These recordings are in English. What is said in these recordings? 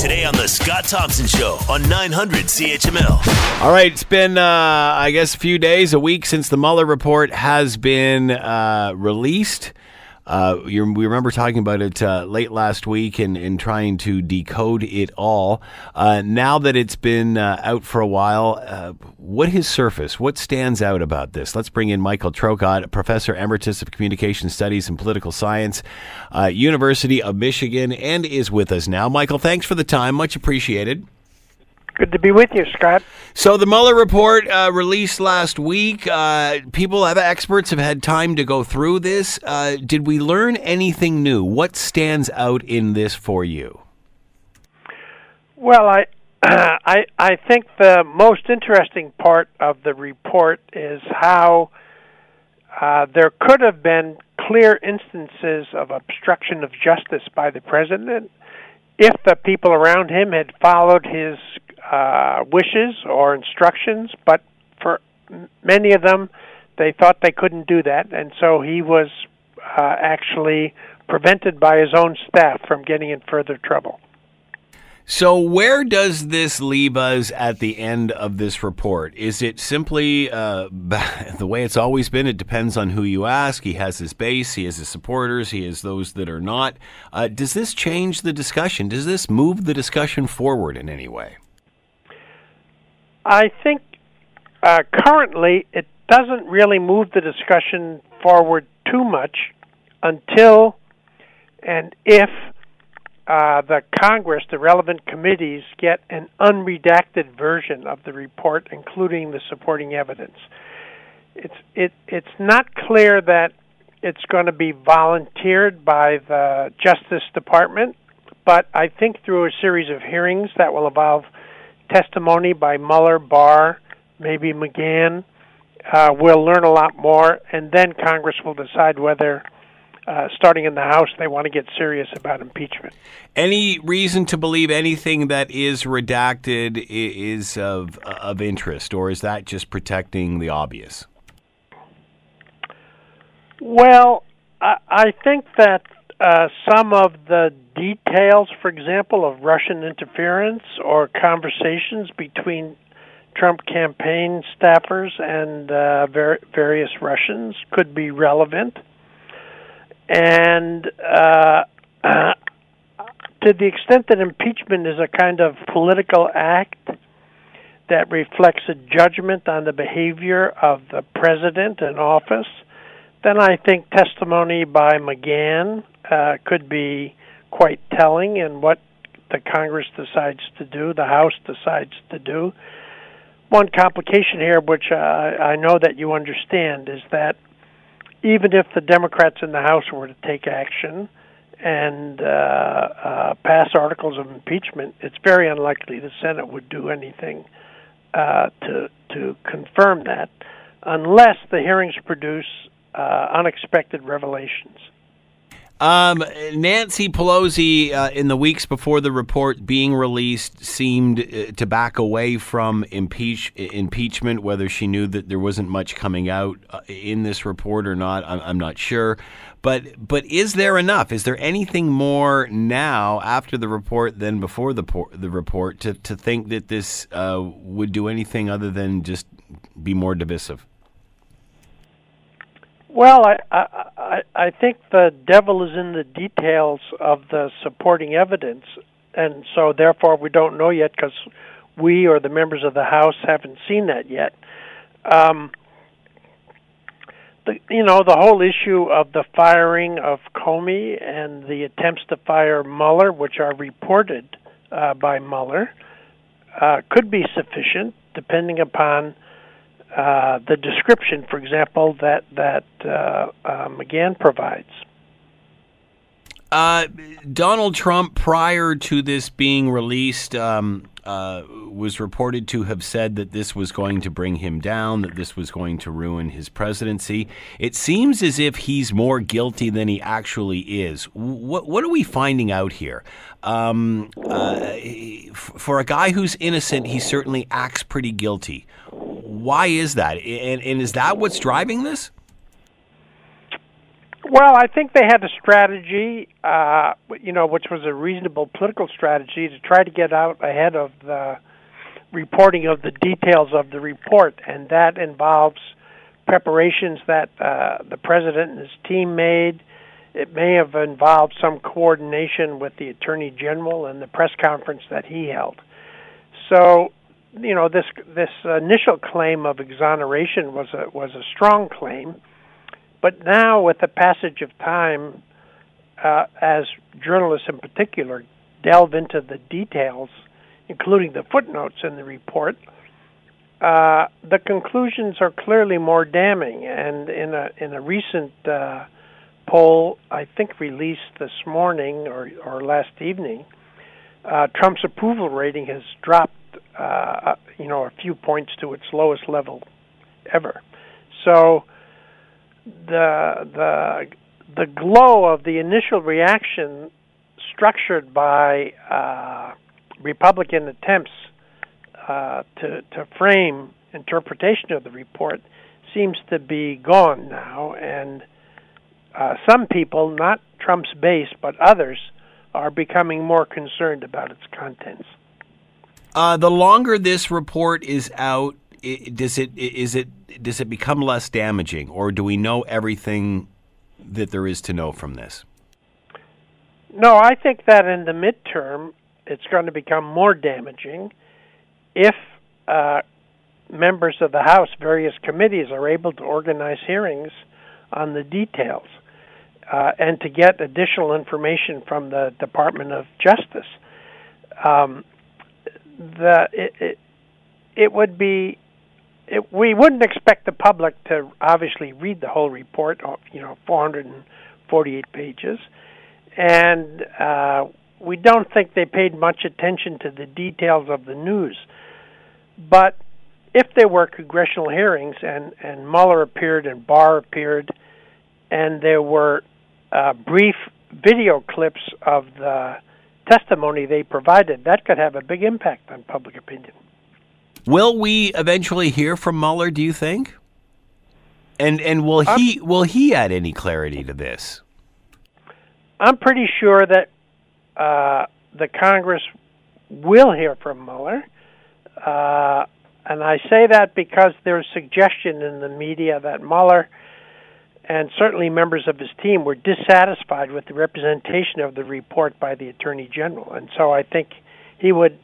Today on the Scott Thompson Show on 900 CHML. All right, it's been, I guess, a few days, a week since the Mueller report has been released. We remember talking about it late last week and trying to decode it all. Now that it's been out for a while, what has surfaced? What stands out about this? Let's bring in Michael Traugott, Professor Emeritus of Communication Studies and Political Science, University of Michigan, and is with us now. Michael, thanks for the time. Much appreciated. Good to be with you, Scott. So the Mueller report released last week. Experts have had time to go through this. Did we learn anything new? What stands out in this for you? Well, I think the most interesting part of the report is how there could have been clear instances of obstruction of justice by the president if the people around him had followed his wishes or instructions, but for many of them, they thought they couldn't do that, and so he was actually prevented by his own staff from getting in further trouble. So where does this leave us at the end of this report? Is it simply the way it's always been? It depends on who you ask. He has his base. He has his supporters. He has those that are not. Does this change the discussion? Does this move the discussion forward in any way? I think currently it doesn't really move the discussion forward too much until and if the Congress, the relevant committees, get an unredacted version of the report, including the supporting evidence. It's not clear that it's going to be volunteered by the Justice Department, but I think through a series of hearings that will involve testimony by Mueller, Barr, maybe McGahn. We'll learn a lot more, and then Congress will decide whether, starting in the House, they want to get serious about impeachment. Any reason to believe anything that is redacted is of interest, or is that just protecting the obvious? Well, I think that some of the details, for example, of Russian interference or conversations between Trump campaign staffers and various Russians could be relevant. And to the extent that impeachment is a kind of political act that reflects a judgment on the behavior of the president in office, then I think testimony by McGahn could be quite telling in what the Congress decides to do, the House decides to do. One complication here, which I know that you understand, is that even if the Democrats in the House were to take action and pass articles of impeachment, it's very unlikely the Senate would do anything to confirm that unless the hearings produce unexpected revelations. Nancy Pelosi, in the weeks before the report being released, seemed to back away from impeachment, whether she knew that there wasn't much coming out in this report or not, I'm not sure. But is there enough? Is there anything more now after the report than before the report to think that this would do anything other than just be more divisive? Well, I think the devil is in the details of the supporting evidence, and so therefore we don't know yet because we or the members of the House haven't seen that yet. The whole issue of the firing of Comey and the attempts to fire Mueller, which are reported by Mueller, could be sufficient depending upon the description, for example, that McGahn provides. Donald Trump, prior to this being released, was reported to have said that this was going to bring him down, that this was going to ruin his presidency. It seems as if he's more guilty than he actually is. What are we finding out here? For a guy who's innocent, he certainly acts pretty guilty. Why is that? And is that what's driving this? Well, I think they had a strategy, which was a reasonable political strategy to try to get out ahead of the reporting of the details of the report, and that involves preparations that the president and his team made. It may have involved some coordination with the attorney general and the press conference that he held. So, you know, this initial claim of exoneration was a strong claim. But now, with the passage of time, as journalists in particular delve into the details, including the footnotes in the report, the conclusions are clearly more damning. And in a recent poll, I think released this morning or last evening, Trump's approval rating has dropped, a few points to its lowest level ever. So the glow of the initial reaction, structured by Republican attempts to frame interpretation of the report, seems to be gone now, and some people, not Trump's base but others, are becoming more concerned about its contents. The longer this report is out, does it become less damaging, or do we know everything that there is to know from this? No, I think that in the midterm, it's going to become more damaging if members of the House, various committees, are able to organize hearings on the details and to get additional information from the Department of Justice. We wouldn't expect the public to obviously read the whole report, 448 pages, and we don't think they paid much attention to the details of the news. But if there were congressional hearings and Mueller appeared and Barr appeared, and there were brief video clips of the testimony they provided, that could have a big impact on public opinion. Will we eventually hear from Mueller, do you think? And will he add any clarity to this? I'm pretty sure that the Congress will hear from Mueller. And I say that because there's suggestion in the media that Mueller and certainly members of his team were dissatisfied with the representation of the report by the Attorney General. And so I think he would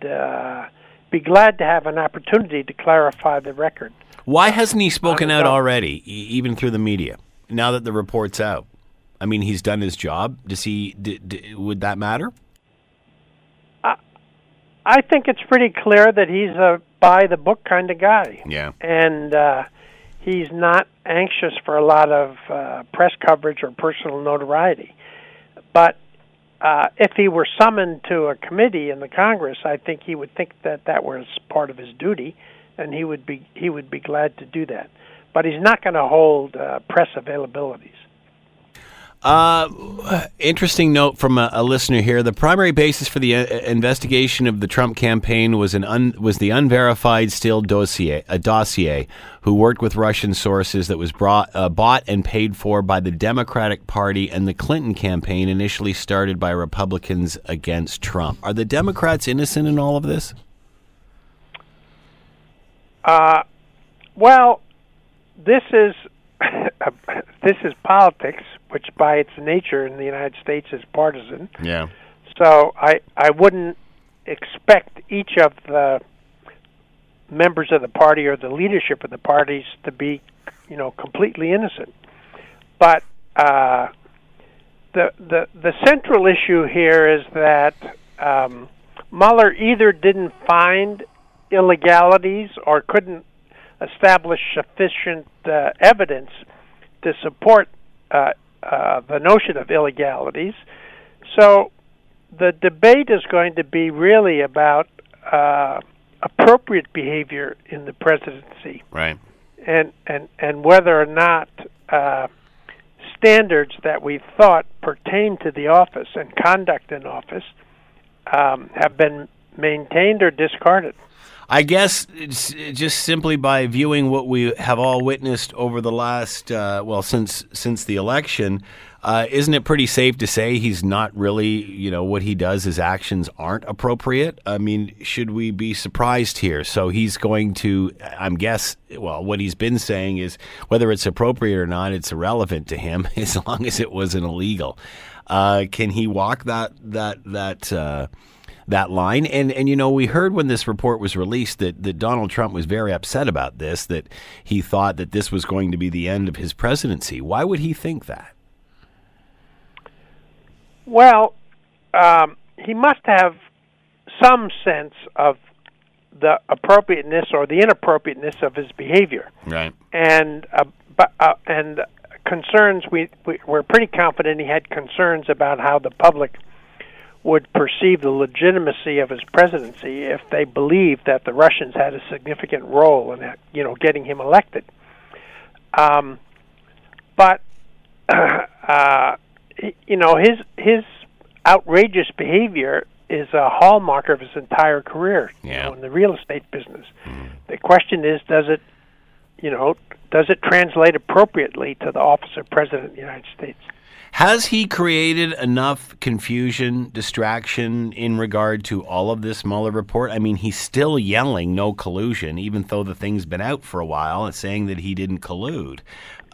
be glad to have an opportunity to clarify the record. Why hasn't he spoken out already, even through the media, now that the report's out? I mean, he's done his job. Does he? Would that matter? I think it's pretty clear that he's a by-the-book kind of guy. Yeah. And he's not anxious for a lot of press coverage or personal notoriety. But if he were summoned to a committee in the Congress, I think he would think that was part of his duty, and he would be glad to do that. But he's not going to hold press availabilities. Interesting note from a listener here. The primary basis for the investigation of the Trump campaign was the unverified Steele dossier, a dossier who worked with Russian sources that was bought and paid for by the Democratic Party and the Clinton campaign, initially started by Republicans against Trump. Are the Democrats innocent in all of this? Well, this is this is politics, which by its nature in the United States is partisan. Yeah. So I wouldn't expect each of the members of the party or the leadership of the parties to be, completely innocent. But the central issue here is that Mueller either didn't find illegalities or couldn't establish sufficient evidence to support the notion of illegalities. So the debate is going to be really about appropriate behavior in the presidency, right? And whether or not standards that we thought pertain to the office and conduct in office have been maintained or discarded? I guess it's just simply by viewing what we have all witnessed over the last, since the election, isn't it pretty safe to say he's not really, what he does, his actions aren't appropriate? I mean, should we be surprised here? So he's going to, what he's been saying is whether it's appropriate or not, it's irrelevant to him as long as it wasn't illegal. Can he walk that line? And we heard when this report was released that Donald Trump was very upset about this, that he thought that this was going to be the end of his presidency. Why would he think that? Well, he must have some sense of the appropriateness or the inappropriateness of his behavior. Right. And concerns, we're pretty confident he had concerns about how the public would perceive the legitimacy of his presidency if they believed that the Russians had a significant role in getting him elected. His outrageous behavior is a hallmark of his entire career, in the real estate business. Mm. The question is, does it translate appropriately to the office of President of the United States? Has he created enough confusion, distraction in regard to all of this Mueller report? I mean, he's still yelling no collusion, even though the thing's been out for a while, and saying that he didn't collude,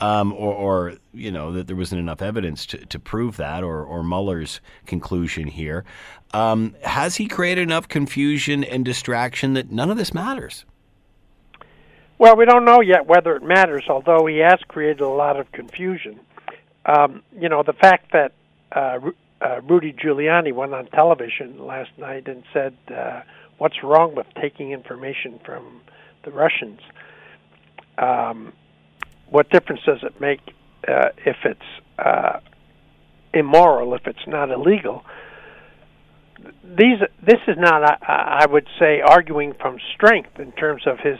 or that there wasn't enough evidence to prove that, or Mueller's conclusion here. Has he created enough confusion and distraction that none of this matters? Well, we don't know yet whether it matters, although he has created a lot of confusion. The fact that Rudy Giuliani went on television last night and said, what's wrong with taking information from the Russians? What difference does it make if it's immoral, if it's not illegal? This is not, I would say, arguing from strength in terms of his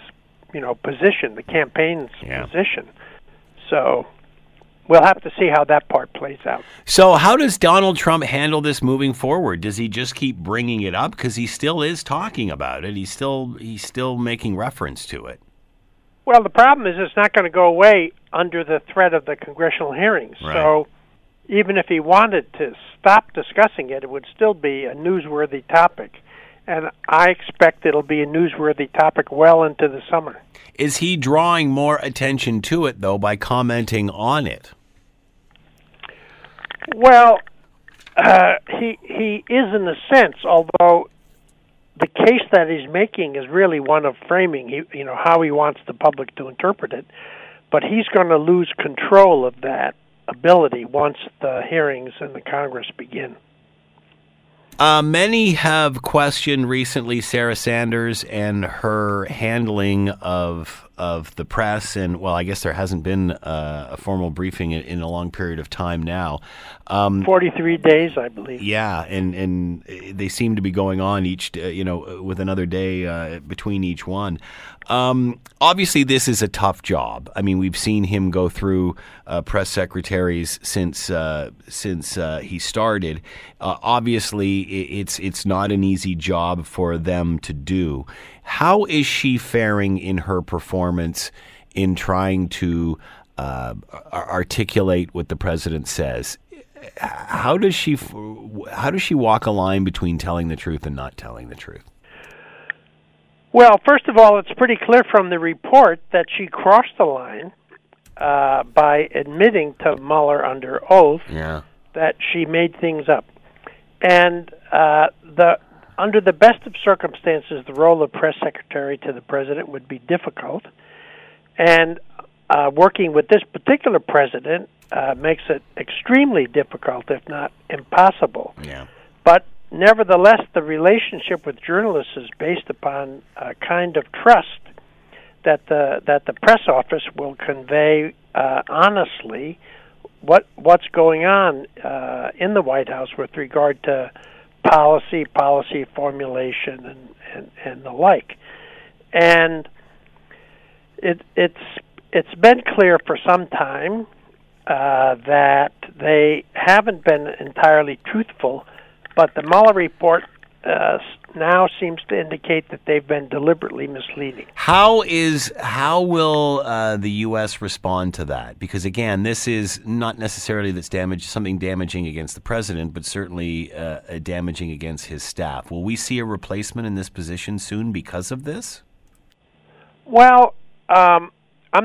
position, the campaign's position. So we'll have to see how that part plays out. So how does Donald Trump handle this moving forward? Does he just keep bringing it up? Because he still is talking about it. He's still making reference to it. Well, the problem is it's not going to go away under the threat of the congressional hearings. Right. So even if he wanted to stop discussing it, it would still be a newsworthy topic. And I expect it'll be a newsworthy topic well into the summer. Is he drawing more attention to it, though, by commenting on it? Well, he is in a sense, although the case that he's making is really one of framing, how he wants the public to interpret it. But he's going to lose control of that ability once the hearings in the Congress begin. Many have questioned recently Sarah Sanders and her handling of the press, and I guess there hasn't been a formal briefing in a long period of time now. 43 days, I believe. Yeah, and they seem to be going on each, with another day between each one. Obviously, this is a tough job. I mean, we've seen him go through press secretaries since he started. Obviously, it's not an easy job for them to do. How is she faring in her performance in trying to articulate what the president says? How does she walk a line between telling the truth and not telling the truth? Well, first of all, it's pretty clear from the report that she crossed the line by admitting to Mueller under oath that she made things up. And under the best of circumstances, the role of press secretary to the president would be difficult. And working with this particular president makes it extremely difficult, if not impossible. Yeah. But nevertheless, the relationship with journalists is based upon a kind of trust that the press office will convey honestly what's going on in the White House with regard to policy formulation and the like. And it's been clear for some time that they haven't been entirely truthful. But the Mueller report now seems to indicate that they've been deliberately misleading. How will the U.S. respond to that? Because again, this is not necessarily something damaging against the president, but certainly damaging against his staff. Will we see a replacement in this position soon because of this? Well, I'm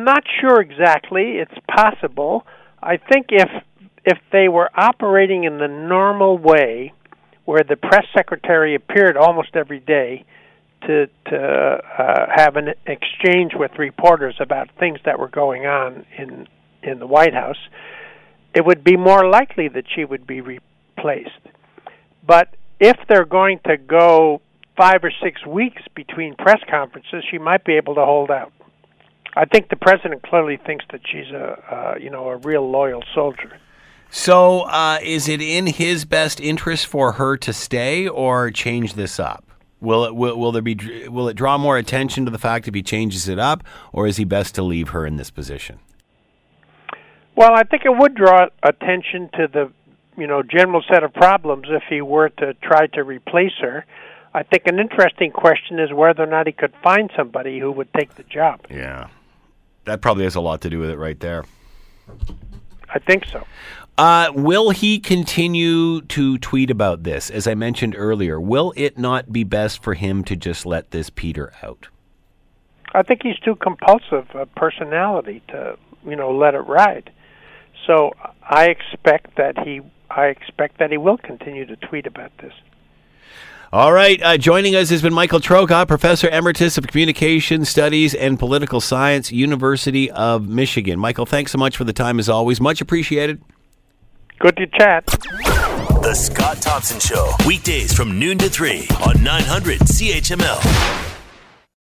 not sure exactly. It's possible. I think if they were operating in the normal way, where the press secretary appeared almost every day to have an exchange with reporters about things that were going on in the White House, it would be more likely that she would be replaced. But if they're going to go 5 or 6 weeks between press conferences, she might be able to hold out. I think the president clearly thinks that she's a real loyal soldier. So is it in his best interest for her to stay or change this up? Will it draw more attention to the fact if he changes it up, or is he best to leave her in this position? Well, I think it would draw attention to the general set of problems if he were to try to replace her. I think an interesting question is whether or not he could find somebody who would take the job. Yeah, that probably has a lot to do with it right there. I think so. Will he continue to tweet about this? As I mentioned earlier, will it not be best for him to just let this peter out? I think he's too compulsive a personality to, let it ride. So I expect that he will continue to tweet about this. All right, joining us has been Michael Traugott, Professor Emeritus of Communication Studies and Political Science, University of Michigan. Michael, thanks so much for the time as always. Much appreciated. Good to chat. The Scott Thompson Show, weekdays from noon to 3 on 900 CHML.